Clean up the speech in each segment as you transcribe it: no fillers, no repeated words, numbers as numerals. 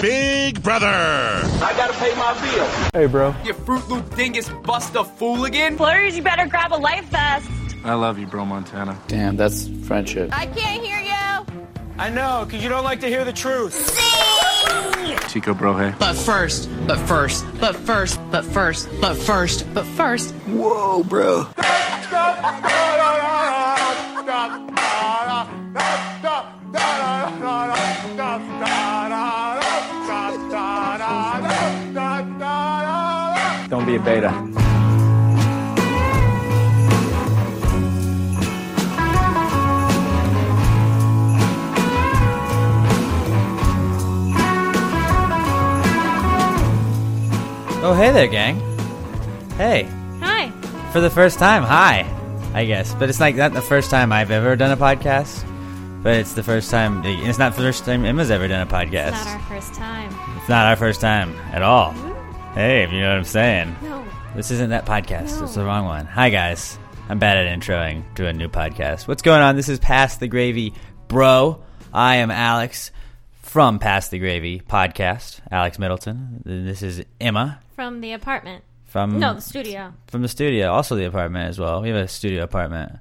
Big Brother. I gotta pay my bill. Hey, bro. You Fruit Loop dingus bust a fool again? Flurries, you better grab a life vest. I love you, bro, Montana. Damn, that's friendship. I can't hear you. I know, because you don't like to hear the truth. See? Chico, bro, hey. But first. Whoa, bro. Don't be a beta. Oh, hey there, gang. Hey. Hi. For the first time, hi, I guess. But it's like not the first time I've ever done a podcast. But it's the first time, it's not the first time Emma's ever done a podcast. It's not our first time. It's not our first time at all. Hey, if you know what I'm saying. No. This isn't that podcast. No. It's the wrong one. Hi, guys. I'm bad at introing to a new podcast. What's going on? This is Pass the Gravy Bro. I am Alex from Pass the Gravy Podcast. Alex Middleton. This is Emma. From the apartment. No, the studio. From the studio. Also the apartment as well. We have a studio apartment.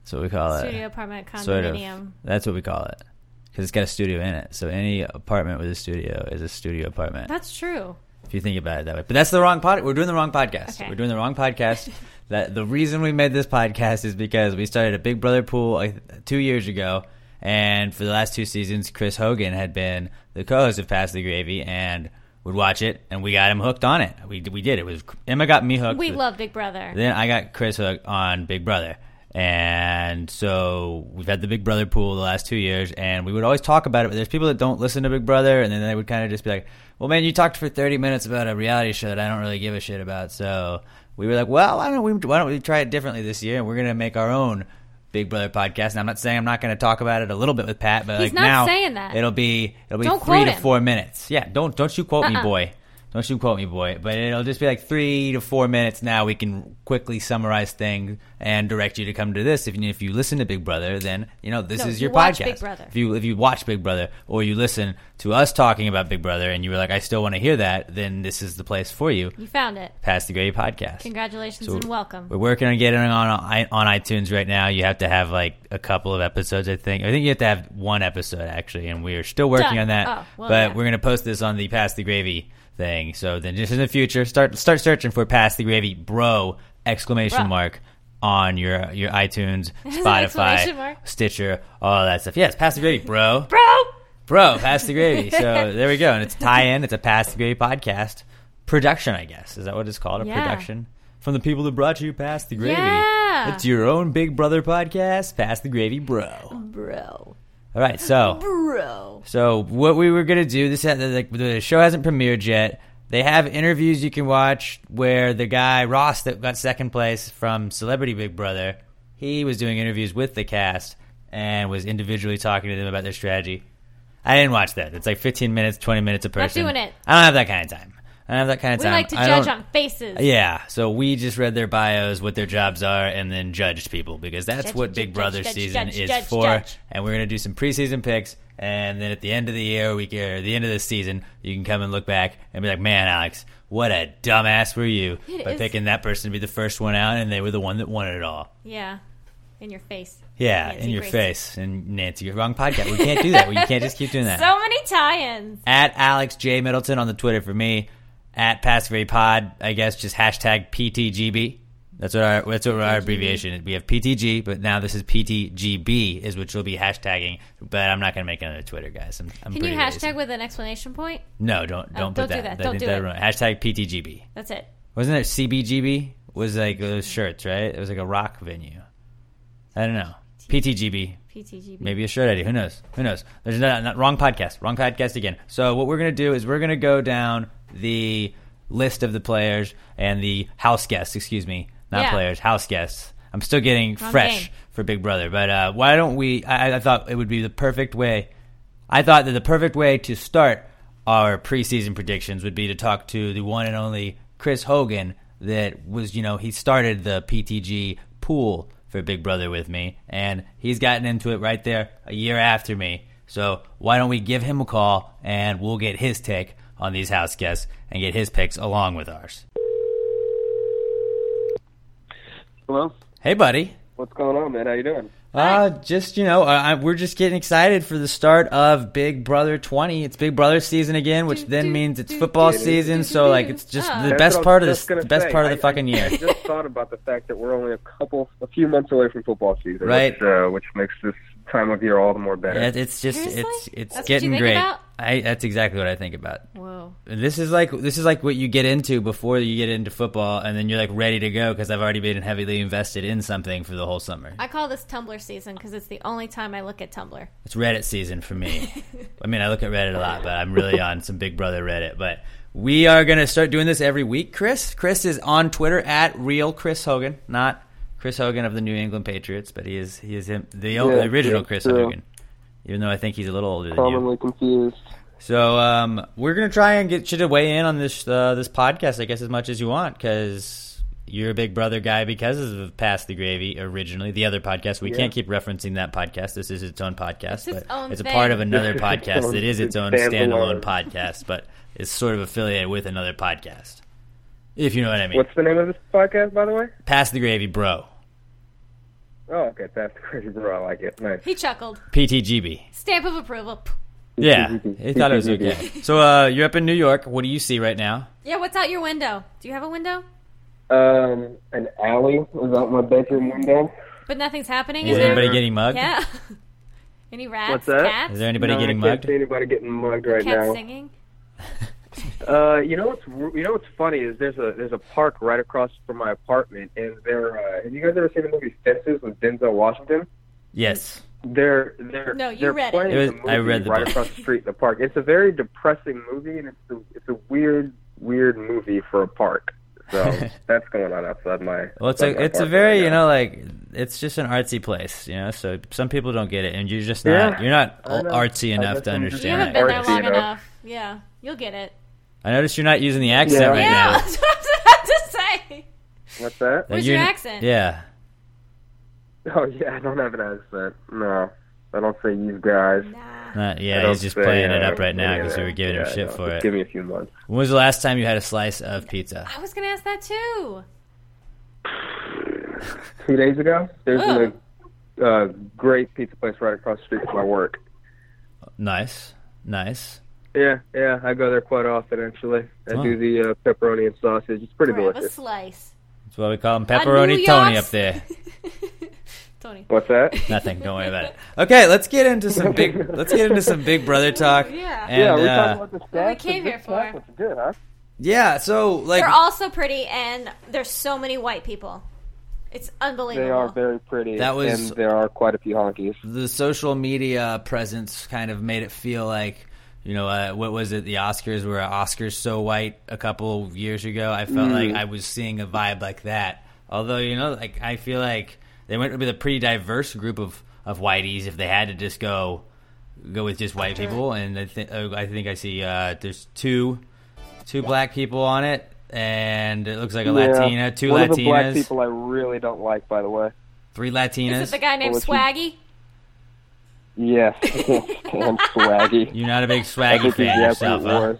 That's what we call it. Studio apartment condominium. Sort of. That's what we call it. Because it's got a studio in it. So any apartment with a studio is a studio apartment. That's true. If you think about it that way. But that's the wrong podcast. We're doing the wrong podcast. Okay. We're doing the wrong podcast. The reason we made this podcast is because we started a Big Brother pool 2 years ago. And for the last 2 seasons, Chris Hogan had been the co-host of Pass the Gravy and would watch it. And we got him hooked on it. We did. It was Emma got me hooked. We love Big Brother. Then I got Chris hooked on Big Brother. And so we've had the Big Brother pool the last 2 years, and we would always talk about it, but there's people that don't listen to Big Brother, and then they would kind of just be like, well, man, you talked for 30 minutes about a reality show that I don't really give a shit about. So we were like, well, why don't we try it differently this year, and we're going to make our own Big Brother podcast. And I'm not saying I'm not going to talk about it a little bit with Pat, but he's like not now saying that. It'll be 3 to 4 minutes. Yeah, don't you quote me, boy. Don't you quote me, boy. But it'll just be like 3 to 4 minutes now. We can quickly summarize things and direct you to come to this. If you listen to Big Brother, then, you know, this is your podcast. Big Brother. If you watch Big Brother or you listen to us talking about Big Brother and you were like, I still want to hear that, then this is the place for you. You found it. Pass the Gravy Podcast. Congratulations and welcome. We're working on getting on iTunes right now. You have to have like a couple of episodes, I think. I think you have to have one episode, actually, and we are still working on that. Oh, well, but we're going to post this on the Pass the Gravy thing. So then just in the future, start searching for Pass the Gravy Bro ! On your iTunes, Spotify, Stitcher, all that stuff. Yes, Pass the Gravy Bro. Bro, Pass the Gravy. So there we go. And it's a tie-in. It's a Pass the Gravy podcast production, I guess. Is that what it's called? A production? From the people who brought you Pass the Gravy. Yeah. It's your own Big Brother podcast, Pass the Gravy Bro. All right, so what we were going to do, the show hasn't premiered yet. They have interviews you can watch where the guy, Ross, that got second place from Celebrity Big Brother, he was doing interviews with the cast and was individually talking to them about their strategy. I didn't watch that. It's like 15 minutes, 20 minutes a person. Not doing it. I don't have that kind of time. We like to judge on faces. Yeah, so we just read their bios, what their jobs are, and then judged people because that's what Big Brother season is for. And we're going to do some preseason picks, and then at the end of the year, or the end of the season, you can come and look back and be like, man, Alex, what a dumbass were you by picking that person to be the first one out, and they were the one that won it all. Yeah, in your face. Yeah, in your face. And Nancy, wrong podcast. We can't do that. You can't just keep doing that. So many tie-ins. At Alex J. Middleton on the Twitter for me. At Pass the Gravy Pod, I guess just hashtag PTGB. That's what our abbreviation is. We have PTG, but now this is PTGB is which we'll be hashtagging. But I'm not going to make another Twitter, guys. I'm Can you hashtag lazy. With an explanation point? No, don't put that. Don't do that. Wrong. Hashtag PTGB. That's it. Wasn't there CBGB? Was like those shirts, right? It was like a rock venue. I don't know. PTGB. Maybe a shirt idea. Who knows? There's not wrong podcast. Wrong podcast again. So what we're going to do is we're going to go down the list of the players and the house guests, excuse me, players, house guests. I'm still getting for Big Brother, but why don't we? I thought it would be the perfect way. I thought that the perfect way to start our preseason predictions would be to talk to the one and only Chris Hogan. That was, he started the PTG pool for Big Brother with me, and he's gotten into it right there a year after me. So why don't we give him a call and we'll get his take on these house guests and get his picks along with ours. Hello? Hey, buddy. What's going on, man? How you doing? We're just getting excited for the start of Big Brother 20. It's Big Brother season again, which then means it's football season. So, like, it's just the best part of the fucking year. I just thought about the fact that we're only a few months away from football season, right? Which makes this time of year all the more better. Yeah, it's just seriously? It's getting great. That's exactly what I think about. Whoa! This is like what you get into before you get into football, and then you're like ready to go because I've already been heavily invested in something for the whole summer. I call this Tumblr season because it's the only time I look at Tumblr. It's Reddit season for me. I mean, I look at Reddit a lot, but I'm really on some Big Brother Reddit. But we are going to start doing this every week. Chris is on Twitter at Real Chris Hogan, not Chris Hogan of the New England Patriots, but he is the original Chris Hogan, even though I think he's a little older than you. Commonly confused. So we're going to try and get you to weigh in on this podcast, I guess, as much as you want, because you're a Big Brother guy because of Pass the Gravy originally, the other podcast. We can't keep referencing that podcast. This is its own podcast. It's a part of another podcast that is its own standalone podcast, but it's sort of affiliated with another podcast. If you know what I mean. What's the name of this podcast, by the way? Pass the Gravy Bro. Oh, okay. Pass the Gravy Bro. I like it. Nice. He chuckled. PTGB. Stamp of approval. Yeah. He thought it was okay. So you're up in New York. What do you see right now? Yeah, what's out your window? Do you have a window? An alley was out my bedroom window. But nothing's happening? Is there anybody getting mugged? Yeah. Any rats? What's that? Cats? Is there anybody getting mugged? I can't see anybody getting mugged right now. Cats singing? You know what's funny is there's a park right across from my apartment, and have you guys ever seen the movie Fences with Denzel Washington? Yes. I read the book. Across the street in the park. It's a very depressing movie, and it's a weird movie for a park. So that's going on outside my. Well, it's just an artsy place, you know. So some people don't get it, and you're not artsy enough to understand. You haven't been there long enough. Yeah, you'll get it. I noticed you're not using the accent right now. Yeah, that's what I was about to say. What's that? Where's your accent? Yeah. Oh, yeah, I don't have an accent. No. I don't say you guys. Nah. Yeah, he's just playing it up right now because we were giving him shit for it. Give me a few months. When was the last time you had a slice of pizza? I was going to ask that, too. 2 days ago. There's a great pizza place right across the street from my work. Nice. Yeah, I go there quite often, actually. I do the pepperoni and sausage. It's pretty delicious. A slice. That's why we call him Pepperoni Tony up there. Tony. What's that? Nothing. Don't worry about it. Okay, let's get into some Big Brother talk. Yeah. And, yeah, we're talking about the stats. What we came here for. What's good, huh? Yeah, so like they're all so pretty, and there's so many white people. It's unbelievable. They are very pretty, and there are quite a few honkies. The social media presence kind of made it feel like, you know, what was it? The Oscars were Oscars So White a couple of years ago. I felt like I was seeing a vibe like that. Although, you know, like I feel like they went with a pretty diverse group of whiteys if they had to just go with just white people. And I think I see there's two black people on it, and it looks like a Latina, two Latinas. One of the black people I really don't like, by the way. Three Latinas. Is it the guy named Swaggy? Yes, and Swaggy. You're not a big Swaggy fan yourself, huh?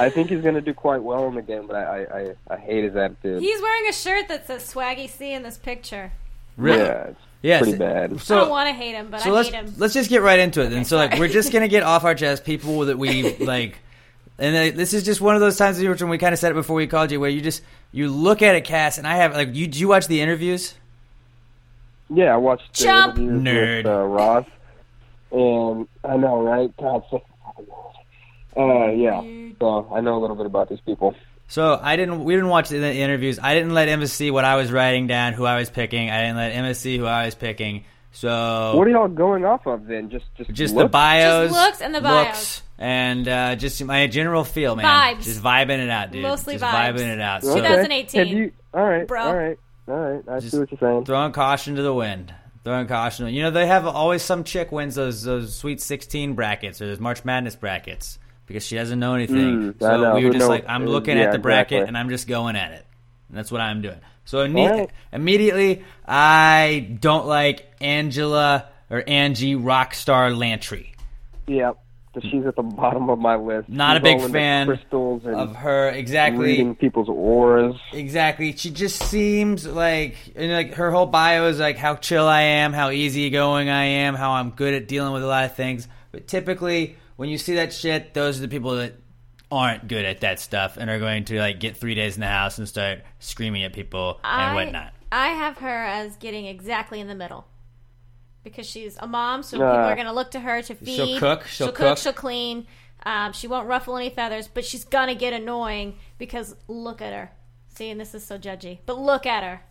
I think he's going to do quite well in the game, but I hate his attitude. He's wearing a shirt that says Swaggy C in this picture. Really? Yeah, it's pretty bad. So, I don't want to hate him, but I hate him. Let's just get right into it then. Okay, we're just going to get off our chest people that we like. And this is just one of those times when we kind of said it before we called you, where you look at a cast, and I have like do you watch the interviews? Yeah, I watched the interviews with Ross. I know, right? God, yeah. So I know a little bit about these people. So we didn't watch the interviews. I didn't let Emma see what I was writing down, who I was picking. I didn't let Emma see who I was picking. So what are y'all going off of then? Just the bios, just looks, and the bios, and just my general feel, man. Vibes. Just vibing it out, dude. Mostly just vibing it out. Okay. 2018. All right. I see what you're saying. Throwing caution to the wind. You know, they have always some chick wins those Sweet 16 brackets or those March Madness brackets because she doesn't know anything. So we were just like, I'm looking at the bracket and I'm just going at it. And that's what I'm doing. So immediately, I don't like Angela or Angie Rockstar Lantry. Yeah, she's at the bottom of my list. Not she's a big fan of her. Exactly. Reading people's auras. Exactly. She just seems like, and like her whole bio is like how chill I am, how easygoing I am, how I'm good at dealing with a lot of things. But typically, when you see that shit, those are the people that aren't good at that stuff and are going to like get 3 days in the house and start screaming at people and whatnot. I have her as getting exactly in the middle. Because she's a mom, so people are going to look to her to feed. She'll cook. She'll clean. She won't ruffle any feathers, but she's going to get annoying because look at her. See, and this is so judgy. But look at her.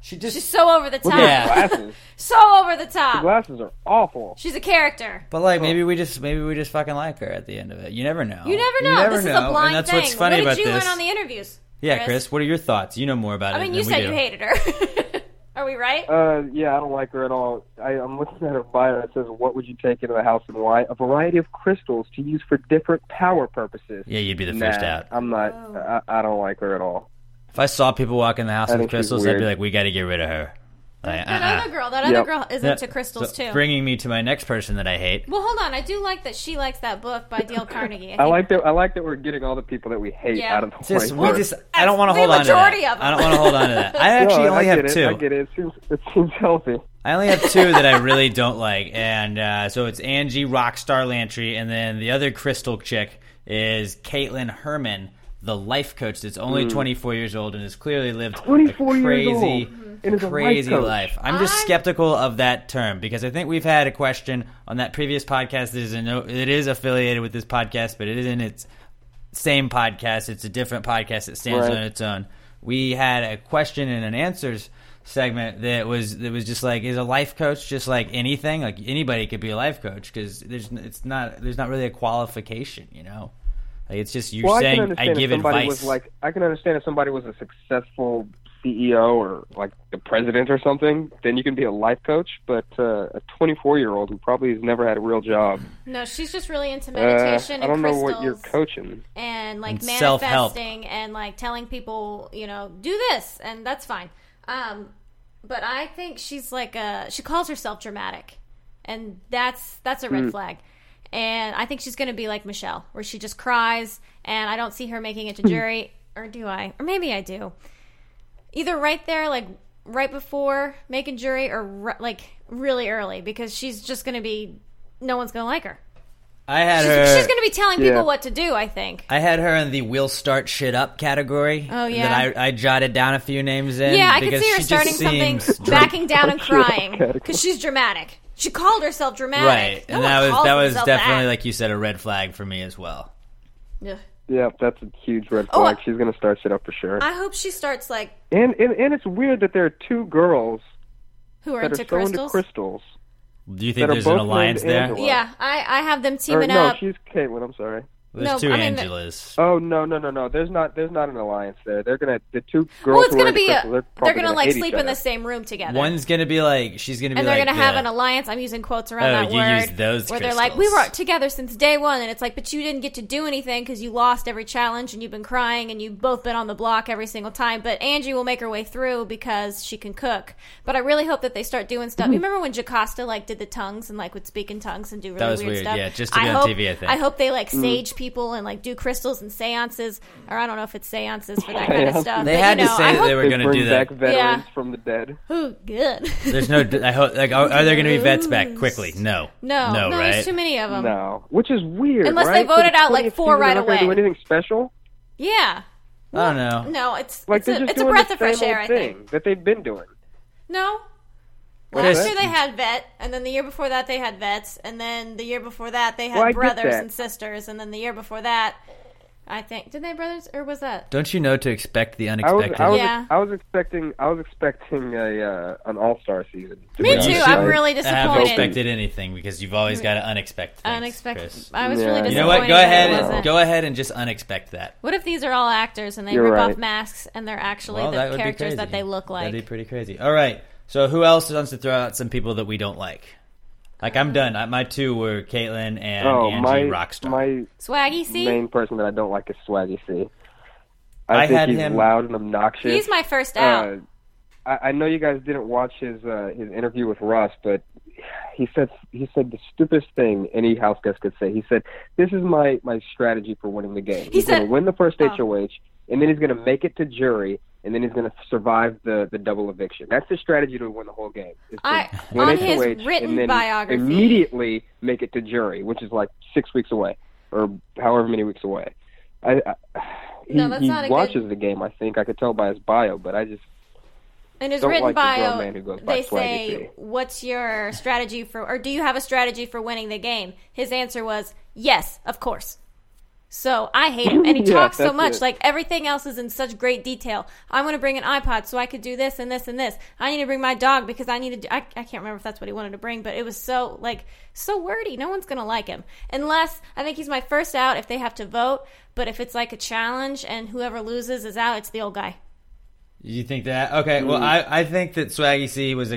She's so over the top. Yeah. So over the top. The glasses are awful. She's a character. But like maybe we just fucking like her at the end of it. You never know. This is a blind thing. And that's what's funny about this. What did you learn on the interviews? Yeah, Chris, what are your thoughts? You know more about it than we do. I mean, you said you hated her. Are we right? Yeah, I don't like her at all. I'm looking at her bio. It says, what would you take into the house and why? A variety of crystals to use for different power purposes. Yeah, you'd be the first out. I'm not. Oh. I don't like her at all. If I saw people walk in the house with crystals, I'd be like, we got to get rid of her. Like, that other girl is into crystals, too. Bringing me to my next person that I hate. Well, hold on. I do like that she likes that book by Dale Carnegie. I like that we're getting all the people that we hate out of the way. I don't want to hold on to that. I don't want to hold on to that. I actually only have two. I get it. It seems healthy. I only have two that I really don't like. And so it's Angie Rockstar Lantry. And then the other crystal chick is Caitlin Herman, the life coach that's only 24 years old and has clearly lived a crazy life. I'm just skeptical of that term because I think we've had a question on that previous podcast that is affiliated with this podcast, but it isn't its same podcast. It's a different podcast that stands on its own. We had a question and an answers segment that was just like, is a life coach just like anything? Like anybody could be a life coach because there's not really a qualification, you know? Like it's just you're saying I give advice. I can understand if somebody was a successful CEO or like the president or something, then you can be a life coach. But a 24-year-old who probably has never had a real job. No, she's just really into meditation. I don't know what you're coaching and like and manifesting and like telling people, you know, do this and that's fine. But I think she's like she calls herself dramatic, and that's a red flag. And I think she's going to be like Michelle, where she just cries, and I don't see her making it to jury, or do I? Or maybe I do. Either right there, like right before making jury, or like really early, because she's just going to be, no one's going to like her. She's going to be telling people what to do, I think. I had her in the we'll start shit up category. Oh, yeah. That I jotted down a few names in. Yeah, I could see her starting something, backing down and crying, because she's dramatic. She called herself dramatic. Right, no, and that was definitely, like you said, a red flag for me as well. Yeah, that's a huge red flag. She's going to start shit up for sure. I hope she starts like... And it's weird that there are two girls who are into crystals. So into crystals. Do you think there's an alliance there? Angela. Yeah, I have them teaming up. No, she's Caitlin, I'm sorry. There's two Angelas. Oh, no. There's not an alliance there. They're going to... The two girls it's going to be... They're going to, like, sleep in the same room together. One's going to be, like... She's going to be, and like... And they're going to have an alliance. I'm using quotes around that word. Oh, you use those where crystals. Where they're like, we were together since day one. And it's like, but you didn't get to do anything because you lost every challenge and you've been crying and you've both been on the block every single time. But Angie will make her way through because she can cook. But I really hope that they start doing stuff. You remember when Jocasta, like, did the tongues and, like, would speak in tongues and do really weird stuff? Yeah, just to be on TV, I think. I hope they, like, sage people and like do crystals and seances, or I don't know if it's seances for that kind of stuff. They had to say that they were going to do that. Bring back veterans from the dead. Oh, good. There's no. I hope. Like, are there going to be vets back quickly? No. Right? There's too many of them. No, which is weird. Unless they voted out like four right away. Do anything special? Yeah. Well, I don't know. No, it's a breath of fresh air. I think that they've been doing. No. Last year they had vet, and then the year before that they had vets, and then the year before that they had brothers and sisters, and then the year before that, I think, did they have brothers, or was that? Don't you know to expect the unexpected? I was expecting an all-star season. Me too. I'm really disappointed. I haven't expected anything because you've always got to unexpect things. Chris. I was really disappointed. You know what? Go ahead and just unexpect that. What if these are all actors and they rip off masks and they're actually the characters that they look like? That'd be pretty crazy. All right. So who else wants to throw out some people that we don't like? Like, I'm done. My two were Caitlin and Angie Rockstar. My Swaggy C? Main person that I don't like is Swaggy C. I think he's loud and obnoxious. He's my first out. I know you guys didn't watch his interview with Ross, but he said the stupidest thing any house guest could say. He said, "This is my strategy for winning the game. He's going to win the first HOH, and then he's going to make it to jury, and then he's going to survive the double eviction. That's his strategy to win the whole game. Win on HOH, his written and then biography, immediately make it to jury, which is like 6 weeks away or however many weeks away." He watches the game. I think I could tell by his bio, but I just. In his written bio, they say, what's your strategy for, or do you have a strategy for winning the game? His answer was, yes, of course. So I hate him. And he talks so much. Like, everything else is in such great detail. I'm going to bring an iPod so I could do this and this and this. I need to bring my dog because I need to do, I can't remember if that's what he wanted to bring, but it was so, like, so wordy. No one's going to like him. Unless, I think he's my first out if they have to vote. But if it's like a challenge and whoever loses is out, it's the old guy. You think that? Okay, well, I think that Swaggy C was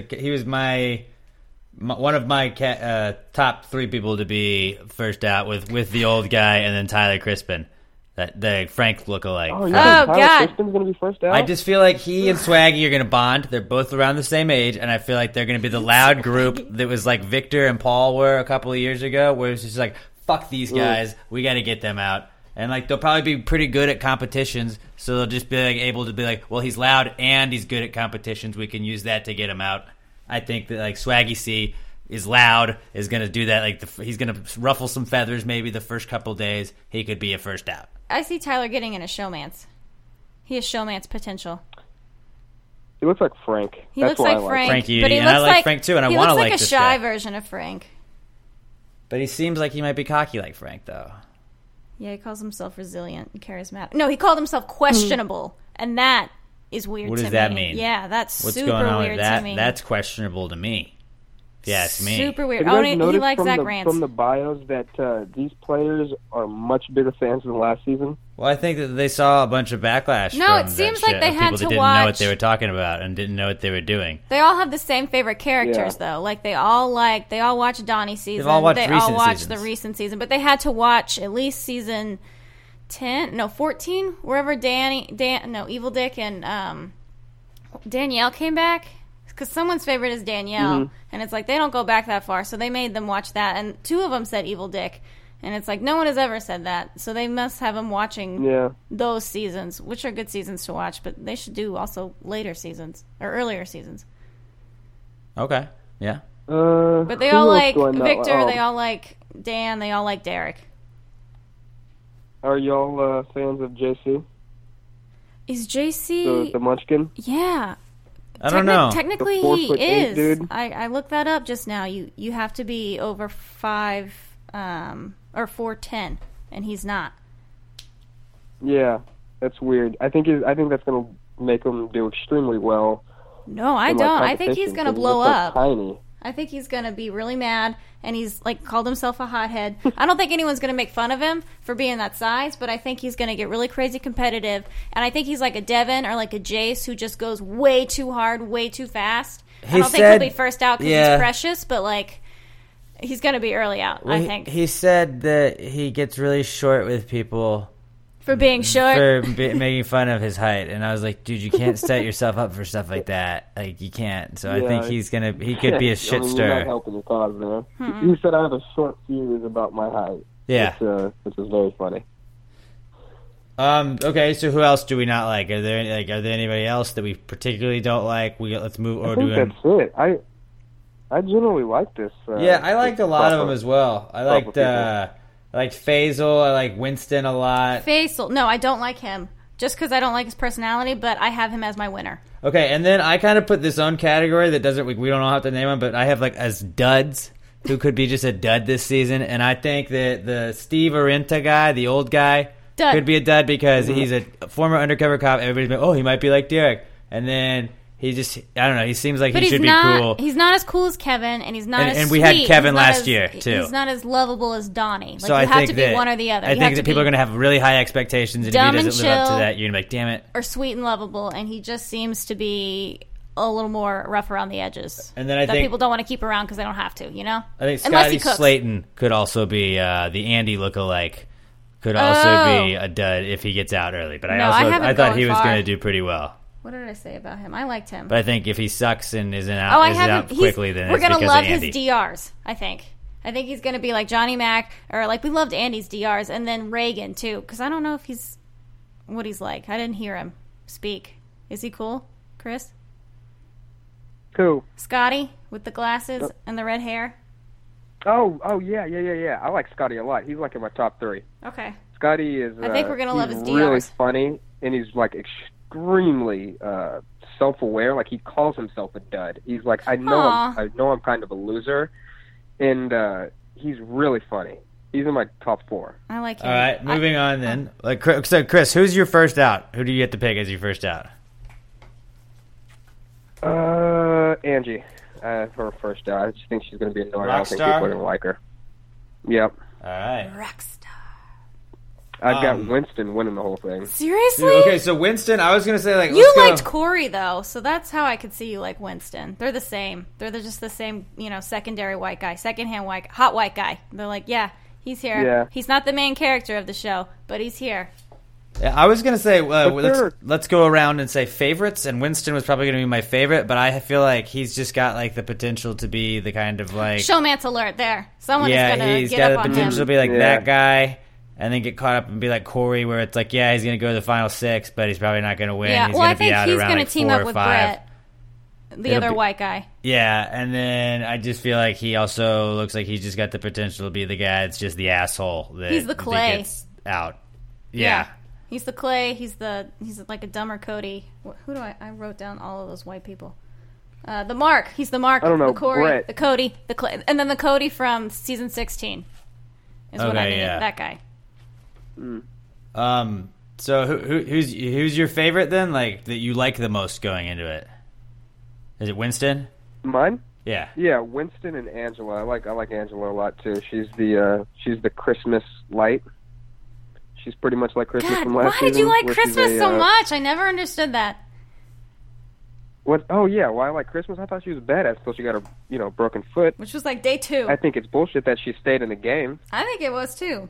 one of my top three people to be first out with the old guy, and then Tyler Crispin, the Frank lookalike. Oh, yeah. Oh, Tyler Crispin's going to be first out? I just feel like he and Swaggy are going to bond. They're both around the same age, and I feel like they're going to be the loud group that was like Victor and Paul were a couple of years ago, where it's just like, fuck these guys, we got to get them out. And, like, they'll probably be pretty good at competitions, so they'll just be, like, able to be like, well, he's loud and he's good at competitions. We can use that to get him out. I think that, like, Swaggy C is loud, is going to do that. Like, he's going to ruffle some feathers maybe the first couple days. He could be a first out. I see Tyler getting in a showman's. He has showman's potential. He looks like Frank. He That's looks like I Frank. Like. Frank Udy, but he and looks I like Frank, too, and I want to like this guy. He looks like a shy version of Frank. But he seems like he might be cocky like Frank, though. Yeah, he calls himself resilient and charismatic. No, he called himself questionable, and that is weird to me. What does that mean? Yeah, that's What's super going on weird with that? To me. That's questionable to me. Yes, me. Super weird. He likes Zach Rance. From the bios that these players are much bigger fans than last season. Well, I think that they saw a bunch of backlash. No, it seems like they had to watch. People that didn't know what they were talking about and didn't know what they were doing. They all have the same favorite characters, though. Like they all watch Donnie's season. They all watched the recent season, but they had to watch at least season 14, wherever Evil Dick and Danielle came back. Because someone's favorite is Danielle, and it's like they don't go back that far, so they made them watch that. And two of them said Evil Dick, and it's like no one has ever said that, so they must have them watching those seasons, which are good seasons to watch, but they should do also later seasons, or earlier seasons. Okay, yeah. But they all like Victor, they all like Dan, they all like Derek. Are y'all fans of JC? Is JC... The Munchkin? Yeah. I don't know. Technically, he is. I looked that up just now. You have to be over 5 or 4'10", and he's not. Yeah, that's weird. I think that's going to make him do extremely well. No, I don't. I think he's going to blow up. Tiny. I think he's going to be really mad, and he's like called himself a hothead. I don't think anyone's going to make fun of him for being that size, but I think he's going to get really crazy competitive, and I think he's like a Devin or like a Jace who just goes way too hard, way too fast. I don't think he'll be first out because he's precious, but like he's going to be early out, well, I think. He said that he gets really short with people. For being short? For making fun of his height. And I was like, dude, you can't set yourself up for stuff like that. Like, you can't. So I think he could be a shit stir. You're not helping the cause, man. Mm-mm. You said I have a short fuse about my height. Yeah. Which is very funny. Okay, so who else do we not like? Are there anybody else that we particularly don't like? Let's move on. I think that's it. I generally like this. I liked a lot of them as well. I liked... I like Faisal. I like Winston a lot. Faisal. No, I don't like him. Just because I don't like his personality, but I have him as my winner. Okay, and then I kind of put this own category that doesn't... We don't know how to name him, but I have, like, as duds, who could be just a dud this season. And I think that the Steve Arinta guy, the old guy, could be a dud because he's a former undercover cop. Everybody's like, oh, he might be like Derek. And then... He just, I don't know, he seems like he should be cool. He's not as cool as Kevin, and he's not as sweet. And we had Kevin last year, too. He's not as lovable as Donnie. Like, so you have to be one or the other. I think that people are going to have really high expectations, and if he doesn't live up to that, you're going to be like, damn it. Or sweet and lovable, and he just seems to be a little more rough around the edges. And then I think people don't want to keep around because they don't have to, you know? I think Scotty Slayton could also be the Andy lookalike. Could also be a dud if he gets out early. But I thought he was going to do pretty well. What did I say about him? I liked him. But I think if he sucks and isn't out quickly, then we're going to love his DRs, I think. I think he's going to be like Johnny Mac, or like we loved Andy's DRs, and then Reagan, too. Because I don't know if he's what he's like. I didn't hear him speak. Is he cool, Chris? Who? Scotty with the glasses and the red hair. Oh, yeah. I like Scotty a lot. He's like in my top three. Okay. Scotty is I think we're going to love his DRs. Really funny, and he's like extremely self-aware. Like, he calls himself a dud. He's like, I know I'm kind of a loser, and he's really funny. He's in my top four. I like him. All right, moving on then. So, Chris, who's your first out? Who do you get to pick as your first out? Angie, her first out. I just think she's going to be annoying. I don't think people are going to like her. Yep. All right. Rockstar. I've got Winston winning the whole thing. Seriously? Dude, okay, so Winston, I was going to say, like... You liked Corey, though, so that's how I could see you like Winston. They're the same. They're just the same, you know, secondary white guy, hot white guy. They're like, yeah, he's here. Yeah. He's not the main character of the show, but he's here. Yeah, I was going to say, let's go around and say favorites, and Winston was probably going to be my favorite, but I feel like he's just got, like, the potential to be the kind of, like... Showman's alert there. Someone is going to get up on him. Yeah, he's got the potential to be, like, that guy... And then get caught up and be like Corey, where it's like, yeah, he's going to go to the final six, but he's probably not going to win. Yeah, he's going to be out around 4 or 5. I think he's going to team up with Brett, the other white guy. Yeah, and then I just feel like he also looks like he's just got the potential to be the guy that's just the asshole. He's the Clay. That gets out. Yeah. He's the Clay. He's like a dumber Cody. Who do I wrote down all of those white people. The Mark. He's the Mark. I don't know. The Corey. Brett. The Cody. The Clay. And then the Cody from season 16 is what I mean. Yeah. That guy. Mm. So who's your favorite then? Like that you like the most going into it? Is it Winston? Mine? Yeah. Winston and Angela. I like Angela a lot too. She's the Christmas light. She's pretty much like Christmas from last season. Why did you like Christmas so much? I never understood that. What? Oh yeah, why I like Christmas? I thought she was badass until she got her, broken foot, which was like day 2. I think it's bullshit that she stayed in the game. I think it was too.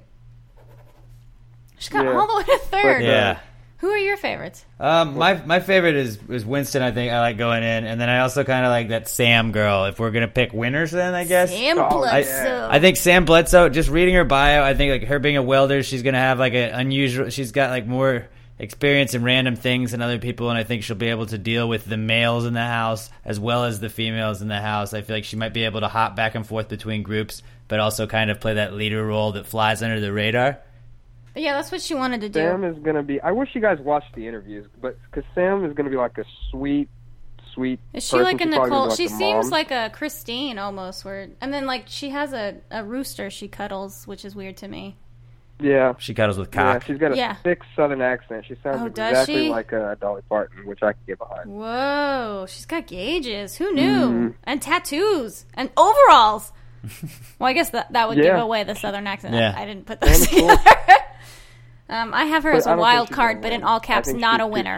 She got all the way to third. Yeah. Who are your favorites? My favorite is Winston, I think. I like going in. And then I also kind of like that Sam girl. If we're going to pick winners then, I guess. Sam Bledsoe. I think Sam Bledsoe, just reading her bio, I think like her being a welder, she's going to have like an unusual – she's got like more experience in random things than other people, and I think she'll be able to deal with the males in the house as well as the females in the house. I feel like she might be able to hop back and forth between groups but also kind of play that leader role that flies under the radar. Yeah, that's what she wanted to do. Sam is going to be... I wish you guys watched the interviews, but because Sam is going to be like a sweet person. Is she like a Nicole? She seems like a Christine almost. And then like she has a rooster she cuddles, which is weird to me. Yeah. She cuddles with cock. Yeah, she's got a thick southern accent. She sounds exactly like Dolly Parton, which I can get behind. Whoa, she's got gauges. Who knew? Mm-hmm. And tattoos. And overalls. Well, I guess that would give away the southern accent. Yeah. I didn't put those together. I have her as a wild card, but in all caps, not a winner.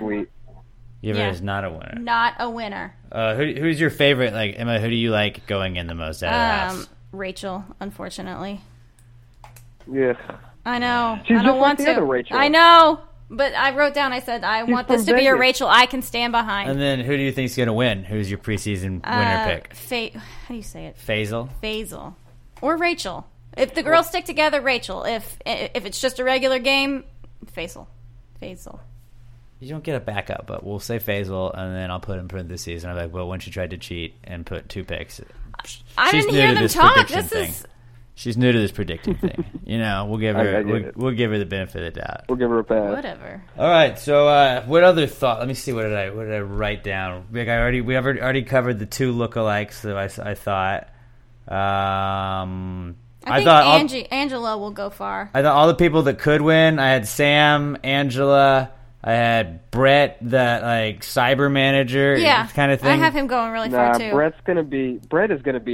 You have her as not a winner. Not a winner. Who's your favorite? Like Emma, who do you like going in the most out of the house? Rachel, unfortunately. Yes. I know. She's I don't want to. Rachel. I know, but I wrote down. I said I want this to be a Rachel I can stand behind. And then, who do you think's going to win? Who's your preseason winner pick? How do you say it? Faisal, or Rachel. If the girls stick together, Rachel. If it's just a regular game, Faisal. You don't get a backup, but we'll say Faisal, and then I'll put in parentheses, and I'm like, well, when she tried to cheat and put 2 picks. I didn't hear them talk. She's new to this predicting thing. We'll give her we'll give her the benefit of the doubt. We'll give her a pass. Whatever. All right. So, what other thought? Let me see. What did I write down? Like we already covered the 2 lookalikes that I thought. I think Angela will go far. I thought all the people that could win. I had Sam, Angela. I had Brett, that like cyber manager, kind of thing. I have him going really far too. Brett is gonna be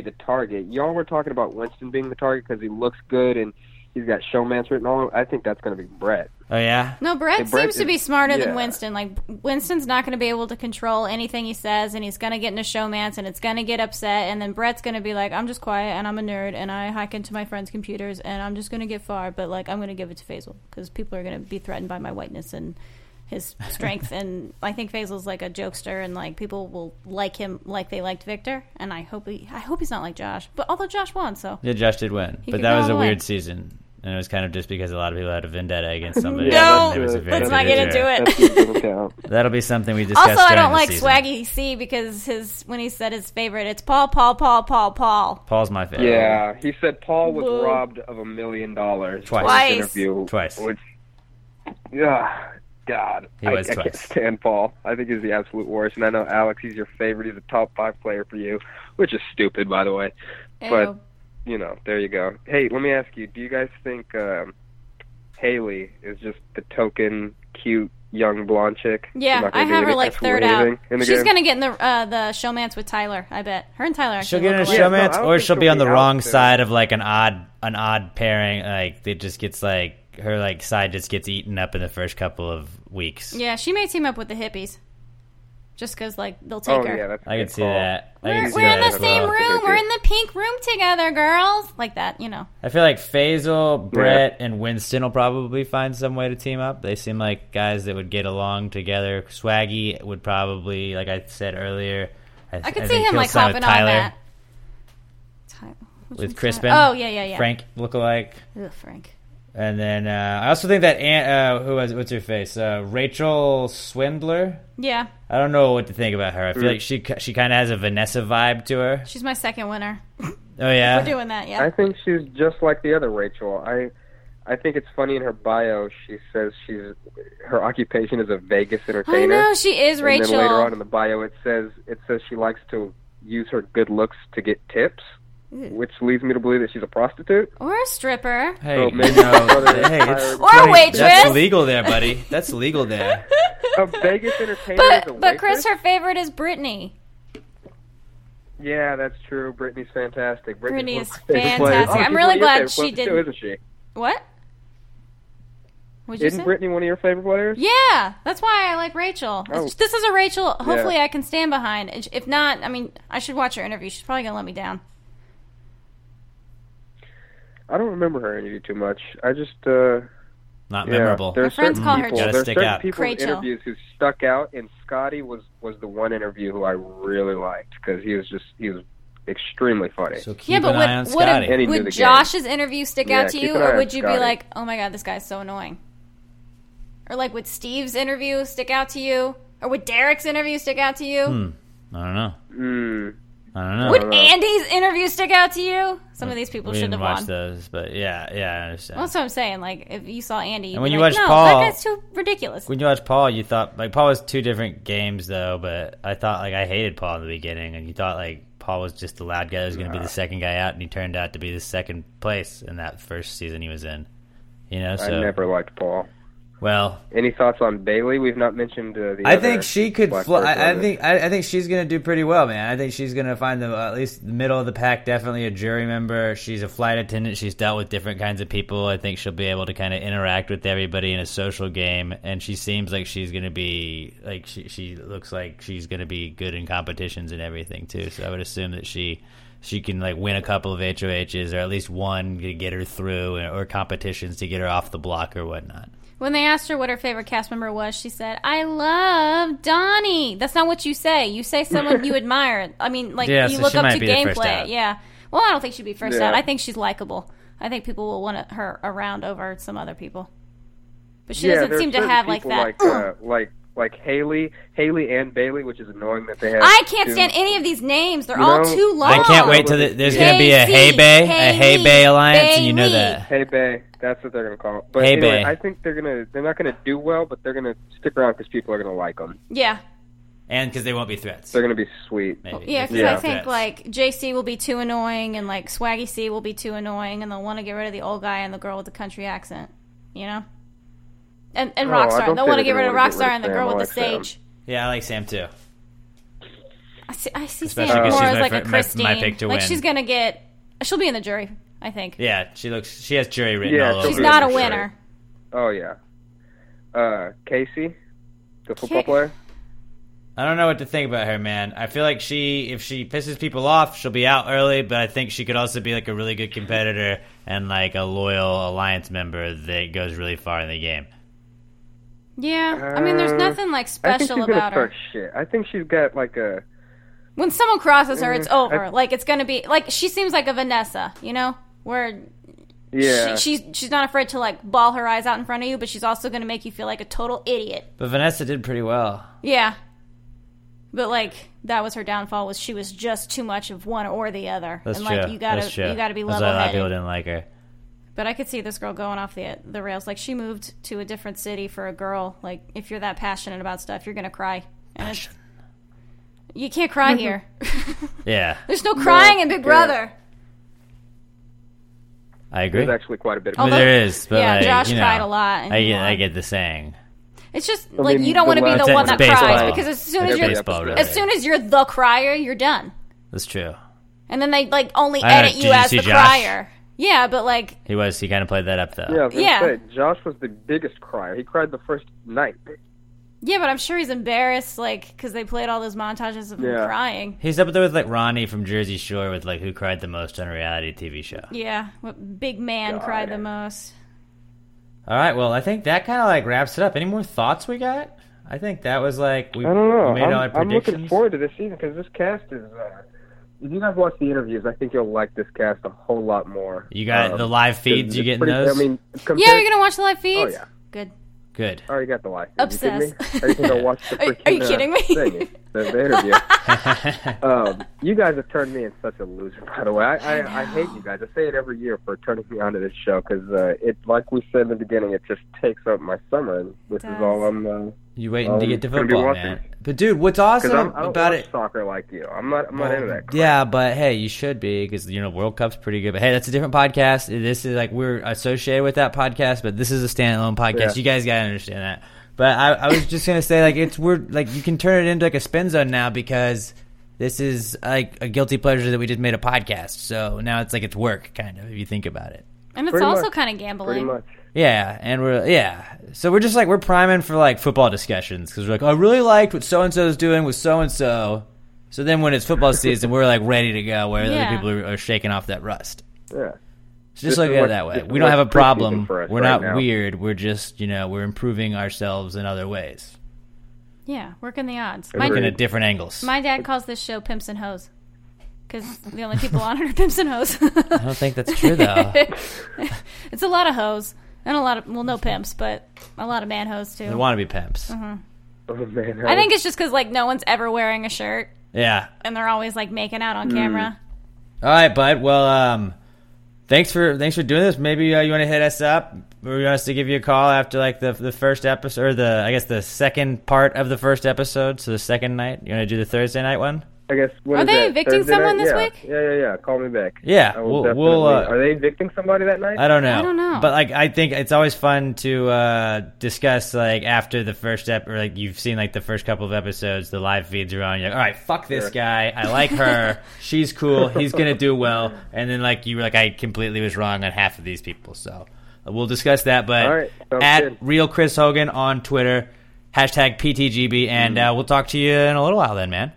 the target. Y'all were talking about Winston being the target because he looks good and he's got showmanship and all. I think that's gonna be Brett. Oh yeah. No, Brett seems to be smarter than Winston. Like Winston's not gonna be able to control anything he says, and he's gonna get into showmance, and it's gonna get upset, and then Brett's gonna be like, "I'm just quiet, and I'm a nerd, and I hack into my friends' computers, and I'm just gonna get far, but like I'm gonna give it to Faisal because people are gonna be threatened by my whiteness and his strength. And I think Faisal's like a jokester, and like people will like him like they liked Victor. And I hope he's not like Josh. But although Josh won, so yeah, Josh did win. But that was a weird season. And it was kind of just because a lot of people had a vendetta against somebody. No, let's not get into it. That'll be something we discuss. Also, I don't like Swaggy C because when he said his favorite, it's Paul. Paul's my favorite. Yeah, he said Paul was robbed of $1 million twice. Which, yeah, God, I can't stand Paul. I think he's the absolute worst. And I know Alex, he's your favorite. He's a top 5 player for you, which is stupid, by the way. Ew. But. You know, there you go. Hey, let me ask you, do you guys think Haley is just the token, cute, young blonde chick? Yeah, I have her like third out. She's going to get in the showmance with Tyler, I bet. Her and Tyler actually. She'll get in a showmance, or she'll be on the wrong side of like an odd pairing. Like it just gets like her like side just gets eaten up in the first couple of weeks. Yeah, she may team up with the hippies. Just because, like, they'll take her. Yeah, I can see that. We're in the same room. We're in the pink room together, girls. Like that, you know. I feel like Faisal, Brett, and Winston will probably find some way to team up. They seem like guys that would get along together. Swaggy would probably, like I said earlier. I could see him, like, hopping on that. With Crispin. Oh, yeah. Frank lookalike. Ugh, Frank. And then I also think that what's her face? Rachel Swindler. Yeah. I don't know what to think about her. I feel like she kind of has a Vanessa vibe to her. She's my second winner. Oh yeah, we're doing that. Yeah. I think she's just like the other Rachel. I think it's funny in her bio. She says her occupation is a Vegas entertainer. I know she is Rachel. And then later on in the bio, it says she likes to use her good looks to get tips. Which leads me to believe that she's a prostitute. Or a stripper. Hey, so maybe or a waitress. That's illegal there, buddy. That's illegal there. A Vegas entertainer is a waitress? But Chris, her favorite is Britney. Yeah, that's true. Britney's fantastic. Britney is fantastic. I'm really glad she did. Too, isn't she? What? Isn't Britney one of your favorite players? Yeah, that's why I like Rachel. Oh. This is a Rachel hopefully I can stand behind. If not, I mean, I should watch her interview. She's probably going to let me down. I don't remember her interview too much. I just not memorable. Her friends call her. Gotta stick out. People in interviews who stuck out, and Scotty was the one interview who I really liked because he was extremely funny. So keep an eye on Scotty. Would Josh's interview stick out to you, or would you be like, "Oh my god, this guy's so annoying"? Or like, would Steve's interview stick out to you, or would Derek's interview stick out to you? I don't know. Would Andy's interview stick out to you? Some of these people shouldn't have watched those, but yeah, I understand. Well, that's what I'm saying. Like, if you saw Andy, you'd be like, no, Paul, that guy's too ridiculous. When you watched Paul, you thought, like, Paul was two different games, though, but I thought, like, I hated Paul in the beginning, and you thought, like, Paul was just the loud guy who was going to be the second guy out, and he turned out to be the second place in that first season he was in. You know, so. I never liked Paul. Well, any thoughts on Bailey? We've not mentioned I think she could fly. I think she's going to do pretty well, man. I think she's going to find at least the middle of the pack, definitely a jury member. She's a flight attendant. She's dealt with different kinds of people. I think she'll be able to kind of interact with everybody in a social game, and she seems like she's going to be like she looks like she's going to be good in competitions and everything too. So I would assume that she can like win a couple of HOHs or at least one to get her through or competitions to get her off the block or whatnot. When they asked her what her favorite cast member was, she said, "I love Donnie." That's not what you say. You say someone you admire. I mean, like, you look up to gameplay. Yeah. Well, I don't think she'd be first out. I think she's likable. I think people will want her around over some other people. But she doesn't seem to have like that. Like Haley and Bailey, which is annoying that they have. I can't stand any of these names. They're all too long. I can't wait till there's going to be a Hey Bay alliance, Bailey. And you know that. Hey Bay, that's what they're going to call it. But anyway, I think they're not going to do well, but they're going to stick around because people are going to like them. Yeah. And because they won't be threats. They're going to be sweet. Maybe. Yeah, because I think like JC will be too annoying, and like Swaggy C will be too annoying, and they'll want to get rid of the old guy and the girl with the country accent. You know? And Rockstar. They'll want to get rid of Rockstar and the girl with the sage. Yeah, I like Sam, too. I see Sam more as like a Christine. My pick to win. Like, she's going to get... She'll be in the jury, I think. Yeah, she has jury written all over her. She's not a winner. Oh, yeah. Casey, the football player. I don't know what to think about her, man. I feel like if she pisses people off, she'll be out early, but I think she could also be like a really good competitor and like a loyal alliance member that goes really far in the game. Yeah, I mean, there's nothing like special about her. I think she's got like a. When someone crosses her, it's over. Like it's gonna be like she seems like a Vanessa, you know, where. Yeah, she's not afraid to like ball her eyes out in front of you, but she's also gonna make you feel like a total idiot. But Vanessa did pretty well. Yeah, but like that was her downfall was she was just too much of one or the other. That's and, true. Like, you gotta be level headed. A lot of people didn't like her. But I could see this girl going off the rails. Like, she moved to a different city for a girl. Like, if you're that passionate about stuff, you're going to cry. Passion. You can't cry here. Yeah. There's no crying in Big Brother. I agree. There's actually quite a bit of there is. But yeah, like, Josh cried a lot. And I get the saying. It's just, like, you don't want to be the one that cries. Because as soon as you're the crier, you're done. That's true. And then they, like, only edit you as the crier. Yeah, but like... He kind of played that up, though. Yeah, Josh was the biggest crier. He cried the first night. Yeah, but I'm sure he's embarrassed, like, because they played all those montages of him crying. He's up there with, like, Ronnie from Jersey Shore with, like, who cried the most on a reality TV show. Yeah, what big man cried the most. All right, well, I think that kind of, like, wraps it up. Any more thoughts we got? I think that was, like, we made all our predictions. I'm looking forward to this season because this cast is... If you guys watch the interviews, I think you'll like this cast a whole lot more. You got the live feeds? You getting those? I mean, you're going to watch the live feeds? Oh, yeah. Good. I already got the live feeds. Obsessed. Are you going to watch the freaking... Are you kidding me? The interview. You guys have turned me into such a loser, by the way. I hate you guys. I say it every year for turning me onto this show because it, like we said in the beginning, it just takes up my summer. And this is all I'm... You waiting to get to football, man. But dude, what's awesome about it? I don't watch soccer like you. I'm not into that crap. Yeah, but hey, you should be because World Cup's pretty good. But hey, that's a different podcast. This is like we're associated with that podcast, but this is a standalone podcast. Yeah. You guys gotta understand that. But I was just gonna say like it's weird. Like you can turn it into like a spin zone now because this is like a guilty pleasure that we just made a podcast. So now it's like it's work kind of if you think about it. And it's pretty also kind of gambling. Pretty much. Yeah, and so we're just like we're priming for like football discussions because we're like, oh, I really liked what so and so is doing with so and so. So then when it's football season, we're like ready to go where other people are shaking off that rust. Yeah, so just look at it that way. We don't have a problem. We're not weird. We're just we're improving ourselves in other ways. Yeah, working the odds. Working at different angles. My dad calls this show Pimps and Hoes. Because the only people on it are pimps and hoes. I don't think that's true though. It's a lot of hoes. And a lot of, well, no pimps, but a lot of man hoes, too. They want to be pimps. Mm-hmm. Oh, man, I think it's just because, like, no one's ever wearing a shirt. Yeah. And they're always, like, making out on camera. All right, bud. Well, thanks for doing this. Maybe you want to hit us up? Or you want us to give you a call after, like, the first episode, or the second part of the first episode, so the second night? You want to do the Thursday night one? I guess. Are they evicting someone this week? Yeah. Call me back. Yeah, we'll. Are they evicting somebody that night? I don't know. But like, I think it's always fun to discuss like after the first step, or like you've seen like the first couple of episodes, the live feeds are on. You're like, all right, fuck this guy. I like her. She's cool. He's gonna do well. And then like you were like, I completely was wrong on half of these people. So we'll discuss that. But all right, @ Real Chris Hogan on Twitter, #PTGB, and we'll talk to you in a little while then, man.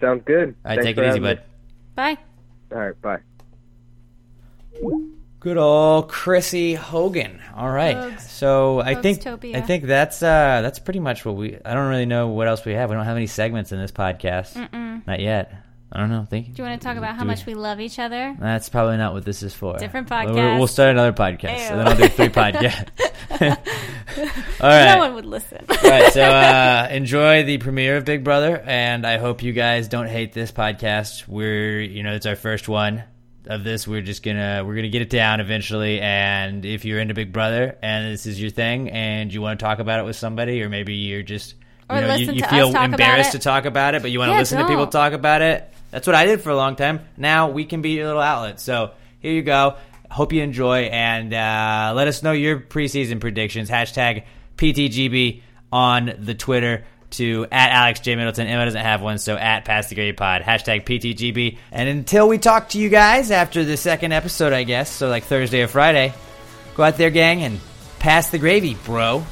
Sounds good. All right, take it easy, bud. Bye. All right, bye. Good old Chrissy Hogan. All right. So I think that's pretty much what we... I don't really know what else we have. We don't have any segments in this podcast. Mm-mm. Not yet. I don't know. Think. Do you want to talk about how much we love each other? That's probably not what this is for. Different podcast. We'll start another podcast, and then I'll do 3 podcasts. All right. No one would listen. All right, so enjoy the premiere of Big Brother, and I hope you guys don't hate this podcast. We're, it's our first one of this. We're just gonna get it down eventually. And if you're into Big Brother and this is your thing, and you want to talk about it with somebody, or maybe you're just you feel embarrassed to talk about it, but you want to listen to people talk about it. That's what I did for a long time. Now we can be your little outlet. So here you go. Hope you enjoy, and let us know your preseason predictions. #PTGB on the Twitter to @ Alex J. Middleton. Emma doesn't have one, so @ Pass the Gravy Pod. #PTGB. And until we talk to you guys after the second episode, I guess, so like Thursday or Friday, go out there, gang, and pass the gravy, bro.